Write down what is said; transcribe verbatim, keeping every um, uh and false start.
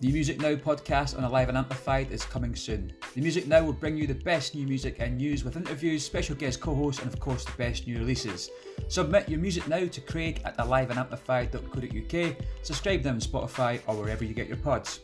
The Music Now podcast on Alive and Amplified is coming soon. The Music Now will bring you the best new music and news with interviews, special guest co-hosts, and of course the best new releases. Submit your music now to Craig at alive and amplified dot co dot U K. Subscribe them on Spotify or wherever you get your pods.